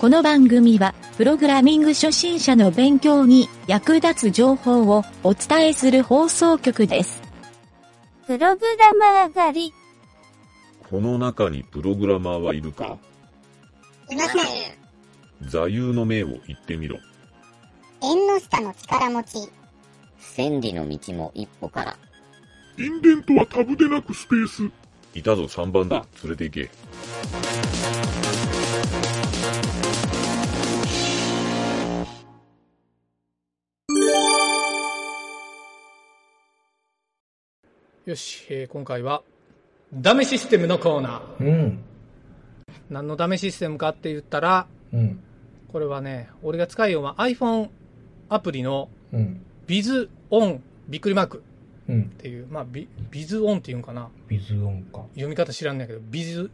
この番組はプログラミング初心者の勉強に役立つ情報をお伝えする放送局です。プログラマー狩り。この中にプログラマーはいるか？いません。座右の銘を言ってみろ。縁の下の力持ち。千里の道も一歩から。人間とはタブでなくスペース。いたぞ、3番だ、連れて行け。よし、今回はダメシステムのコーナー、何のダメシステムかって言ったら、これはね、俺が使いようは iPhone アプリの BizOn びっくりマークっていう、まあ BizOn っていうんかな、 BizOn か読み方知らんねんけど、 BizOn、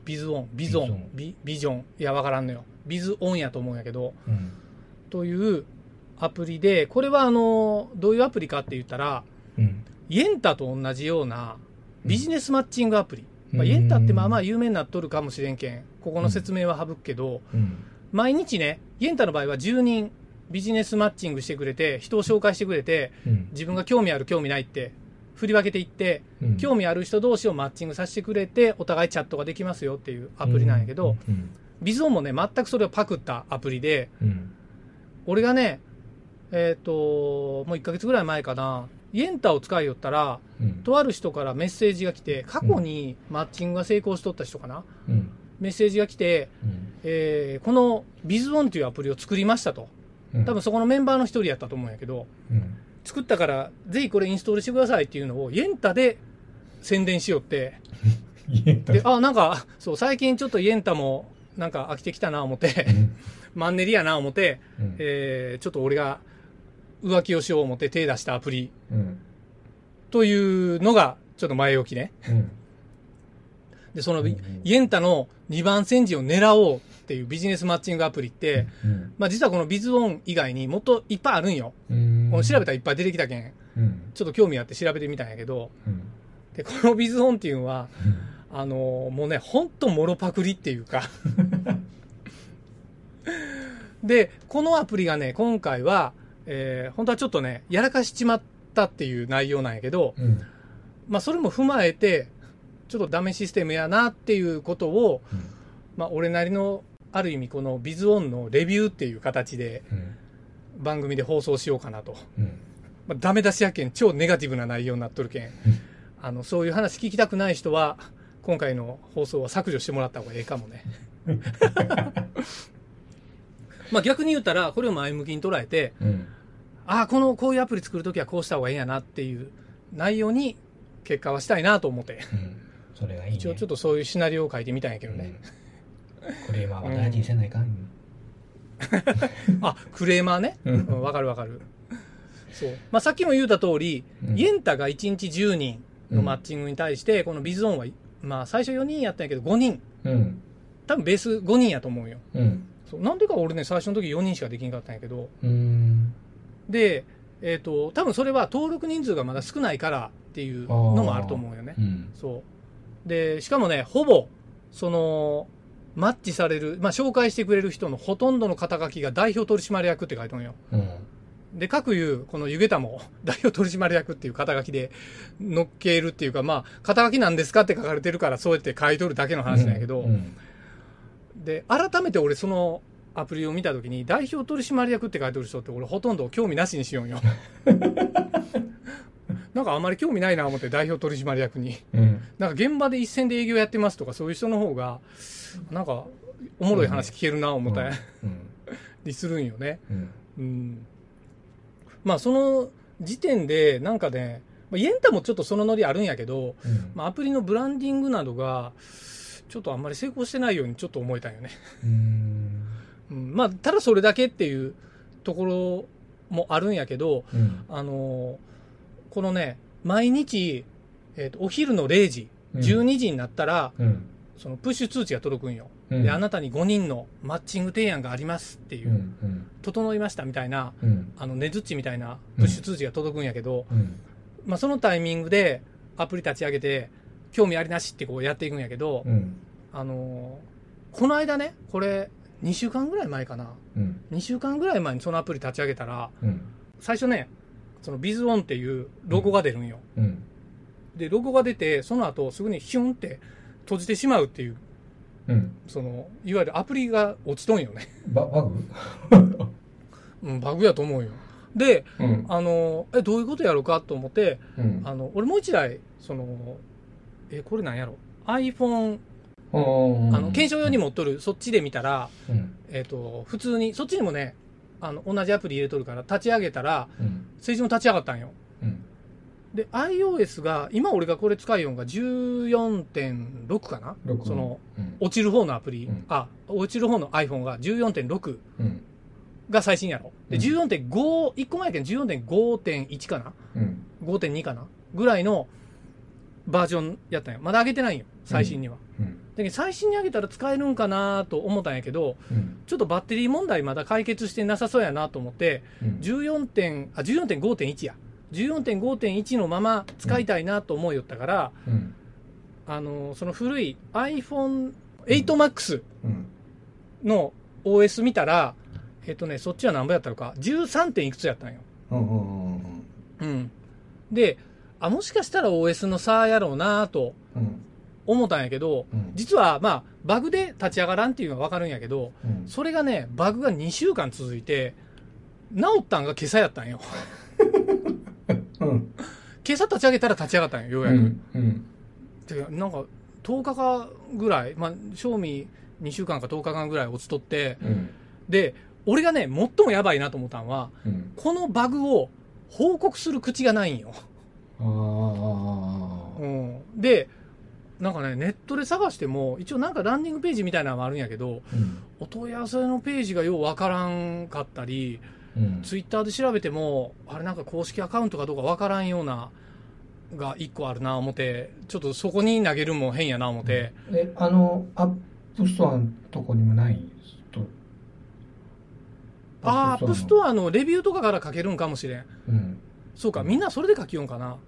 BizOn、BizOn、いや分からんのよ、 BizOn やと思うんやけど、というアプリで、これはどういうアプリかって言ったら、イエンタと同じようなビジネスマッチングアプリ、イエンタってまあまあ有名になっとるかもしれんけん、ここの説明は省くけど、毎日ね、イエンタの場合は10人ビジネスマッチングしてくれて、人を紹介してくれて、自分が興味ある興味ないって振り分けていって、興味ある人同士をマッチングさせてくれて、お互いチャットができますよっていうアプリなんやけど、BizOnもね、全くそれをパクったアプリで、俺がね、もう1ヶ月ぐらい前かな、イエンタを使いよったら、とある人からメッセージが来て、過去にマッチングが成功しとった人かな、メッセージが来て、この BizOn というアプリを作りましたと、多分そこのメンバーの一人やったと思うんやけど、作ったからぜひこれインストールしてくださいっていうのをイエンタで宣伝しよってで、あ、なんかそう最近ちょっとイエンタもなんか飽きてきたな思って、マンネリやな思って、ちょっと俺が浮気をしよう思って手出したアプリ、というのがちょっと前置きね、でその、イエンタの2番煎じを狙おうっていうビジネスマッチングアプリって、まあ、実はこの BizOn 以外にもっといっぱいあるんよ、この調べたらいっぱい出てきたけん、ちょっと興味あって調べてみたんやけど、でこの BizOn っていうのは、もうね、ほんともろパクリっていうかでこのアプリがね、今回は本当はちょっとね、やらかしちまったっていう内容なんやけど、まあ、それも踏まえてちょっとダメシステムやなっていうことを、まあ、俺なりのある意味この BizOn のレビューっていう形で番組で放送しようかなと、まあ、ダメ出しやけん超ネガティブな内容になっとるけん、そういう話聞きたくない人は今回の放送は削除してもらった方がええかもねまあ逆に言ったらこれを前向きに捉えて、こういうアプリ作るときはこうした方がいいやなっていう内容に結果はしたいなと思って、それがいいね。一応ちょっとそういうシナリオを書いてみたんやけどね、クレーマーは大事にせないかん、あ、クレーマーね、わかるわかる。そう、まあ、さっきも言うた通り、イエンタが1日10人のマッチングに対して、この BizOn は、まあ、最初4人やったんやけど5人、多分ベース5人やと思うよ、そう、なんでか俺ね、最初の時4人しかできなかったんやけど、で、多分それは登録人数がまだ少ないからっていうのもあると思うよね、そうで、しかもね、ほぼそのマッチされる、まあ、紹介してくれる人のほとんどの肩書きが代表取締役って書いてあるんよ、で、各有このゆげたも代表取締役っていう肩書きで乗っけるっていうか、まあ、肩書きなんですかって書かれてるからそうやって書いとるだけの話なんやけど、で、改めて俺そのアプリを見たときに代表取締役って書いてる人って俺ほとんど興味なしにしようよなんかあんまり興味ないな思って、代表取締役に、なんか現場で一線で営業やってますとかそういう人の方がなんかおもろい話聞けるな思ったりするんよね、まあその時点でなんかね、イエンタもちょっとそのノリあるんやけど、まあ、アプリのブランディングなどがちょっとあんまり成功してないようにちょっと思えたんよねまあ、ただそれだけっていうところもあるんやけど、このね、毎日、お昼の0時、12時になったら、そのプッシュ通知が届くんよ、で、あなたに5人のマッチング提案がありますっていう、整いましたみたいな、ねづっちみたいなプッシュ通知が届くんやけど、まあ、そのタイミングでアプリ立ち上げて、興味ありなしってこうやっていくんやけど、この間ね、これ2週間ぐらい前かな、うん、2週間ぐらい前にそのアプリ立ち上げたら、うん、最初ねその BizOn っていうロゴが出るんよ、うんうん、でロゴが出てその後すぐにヒュンって閉じてしまうっていう、うん、そのいわゆるアプリが落ちとんよねバグ、うん、バグやと思うよ。で、うん、どういうことやろうかと思って、うん、俺もう一台そのこれなんやろ iPhone 検証用に持っとる、うん、そっちで見たら、うん普通にそっちにもね同じアプリ入れとるから立ち上げたら、うん、正常に立ち上がったんよ、うん、で iOS が今俺がこれ使いよんが 14.6 かな、その、うん、落ちる方のアプリ、うん、落ちる方の iPhone が 14.6、うん、が最新やろで、うん、14.5 1個前やけん 14.5.1 かな、うん、5.2 かなぐらいのバージョンやったんや。まだ上げてないんよ最新には、うんうん、最新に上げたら使えるんかなと思ったんやけど、うん、ちょっとバッテリー問題まだ解決してなさそうやなと思って、うん、14.5.1 や 14.5.1 のまま使いたいなと思いよったから、うん、その古い iPhone8 Max の OS 見たらそっちは何倍やったのか 13. 点いくつやったんよ、うんうんうん、でもしかしたら OS の差やろうなと思ったんやけど、うん、実は、まあ、バグで立ち上がらんっていうのは分かるんやけど、うん、それがねバグが2週間続いて治ったんが今朝やったんよ、うん、今朝立ち上げたら立ち上がったんよようやく、うんうん、てかなんか10日間ぐらい、まあ、賞味2週間か10日間ぐらい落ちとって、うん、で俺がね最もやばいなと思ったんは、うん、このバグを報告する口がないんよあうん、でなんかねネットで探しても一応なんかランディングページみたいなのもあるんやけど、うん、お問い合わせのページがようわからんかったり、うん、ツイッターで調べてもあれなんか公式アカウントかどうかわからんようなが1個あるな思ってちょっとそこに投げるも変やな思って、うん、アップストアのとこにもないとアップストアのレビューとかから書けるんかもしれん、うんそうかみんなそれで書きよんかな。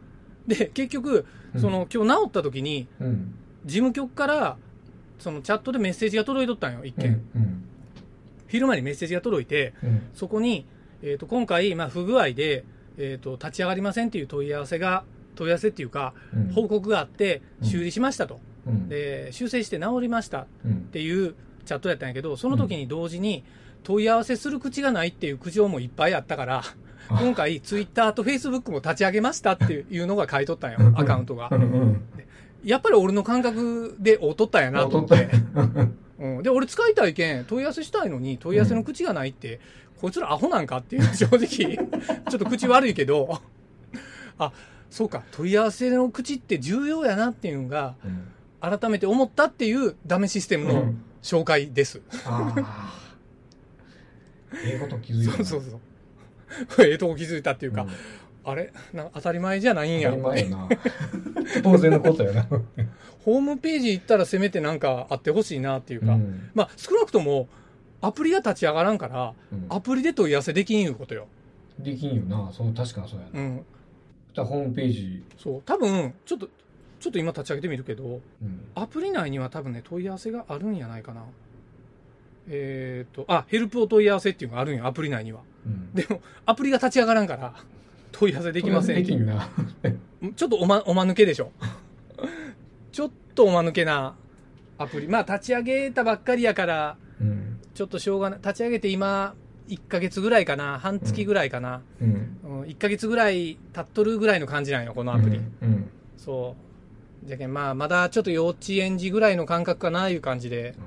で結局その、うん、今日治った時に、うん、事務局からそのチャットでメッセージが届いとったんよ一件、うんうん、昼間にメッセージが届いて、うん、そこに、今回、まあ、不具合で、立ち上がりませんっていう問い合わせっていうか、うん、報告があって修理しましたと、うん、で修正して治りましたっていうチャットやったんやけどその時に同時に問い合わせする口がないっていう苦情もいっぱいあったから今回ツイッターとフェイスブックも立ち上げましたっていうのが書いとったんよアカウントが、うんうん、やっぱり俺の感覚でおっとったんやなと思ってうん、で俺使いたいけん問い合わせしたいのに問い合わせの口がないって、うん、こいつらアホなんかっていう正直ちょっと口悪いけどあそうか問い合わせの口って重要やなっていうのが、うん、改めて思ったっていうダメシステムの紹介です、うん、あええこと気づいたそうそうそうええとこ気づいたっていうか、うん、あれなん当たり前じゃないんやろ当然のことやなホームページ行ったらせめてなんかあってほしいなっていうか、うん、まあ少なくともアプリが立ち上がらんから、うん、アプリで問い合わせできんいうことよできんよなそう確かにそうやな、うん、だホームページそう多分ちょっと今立ち上げてみるけど、うん、アプリ内には多分ね問い合わせがあるんやないかなヘルプお問い合わせっていうのがあるんよアプリ内には、うん、でもアプリが立ち上がらんから問い合わせできませんっていうなちょっとおまぬけでしょちょっとおまぬけなアプリまあ立ち上げたばっかりやから、うん、ちょっとしょうがない立ち上げて今1ヶ月ぐらいかな半月ぐらいかな、うんうん、1ヶ月ぐらい経っとるぐらいの感じなんよこのアプリ、うんうん、そうじゃけんまあまだちょっと幼稚園児ぐらいの感覚かないう感じで、うん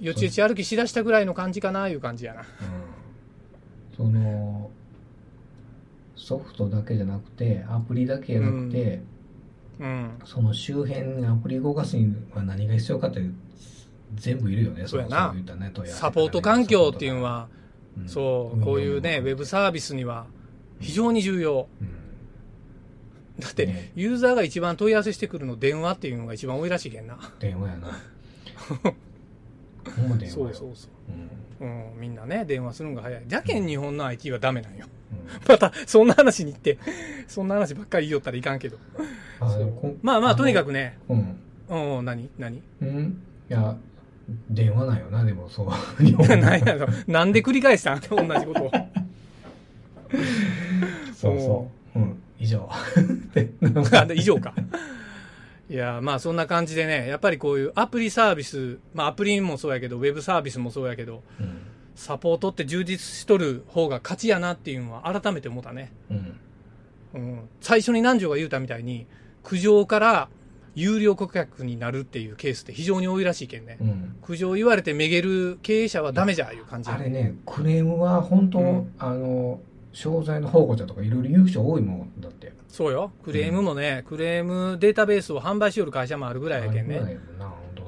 よちよち歩きしだしたぐらいの感じかないう感じやな、うん、ソフトだけじゃなくてアプリだけじゃなくて、うんうん、その周辺アプリ動かすには何が必要かって全部いるよねそうやなサポート環境っていうのは、うん、そうこういうね、うん、ウェブサービスには非常に重要、うんうん、だって、ね、ユーザーが一番問い合わせしてくるの電話っていうのが一番多いらしいけんな電話やなそう、うんうん、みんなね電話するのが早いじゃけん日本の IT はダメなんよ、うん、またそんな話に行ってそんな話ばっかり言いよったらいかんけどまあまあとにかくねうん何うんいや電話ないよな、でもそう。何やろ、なんで繰り返したん同じことを。そうそう。うん、以上。以上か。いや、まあそんな感じでね、やっぱりこういうアプリサービス、まあアプリもそうやけど、ウェブサービスもそうやけど、うん、サポートって充実しとる方が勝ちやなっていうのは改めて思ったね。うんうん、最初に南條が言うたみたいに、苦情から有料顧客になるっていうケースって非常に多いらしいけんね、うん、苦情言われてめげる経営者はダメじゃいう感じ、ね、あれね、クレームは本当、うん、商材の保護者とかいろいろ言う人多いもんだって。そうよ、クレームもね、うん、クレームデータベースを販売しよる会社もあるぐらいやけんね。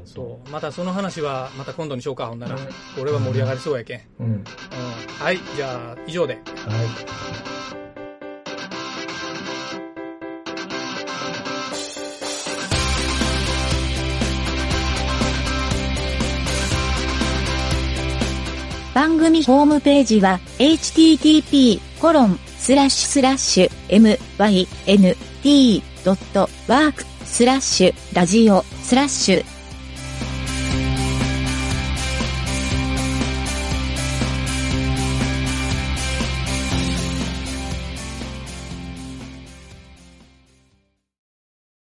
そう、またその話はまた今度にしようか。ほんなら俺は盛り上がりそうやけん、うんうん、はい、じゃあ以上で、はい。番組ホームページは http://mynt.work/radio/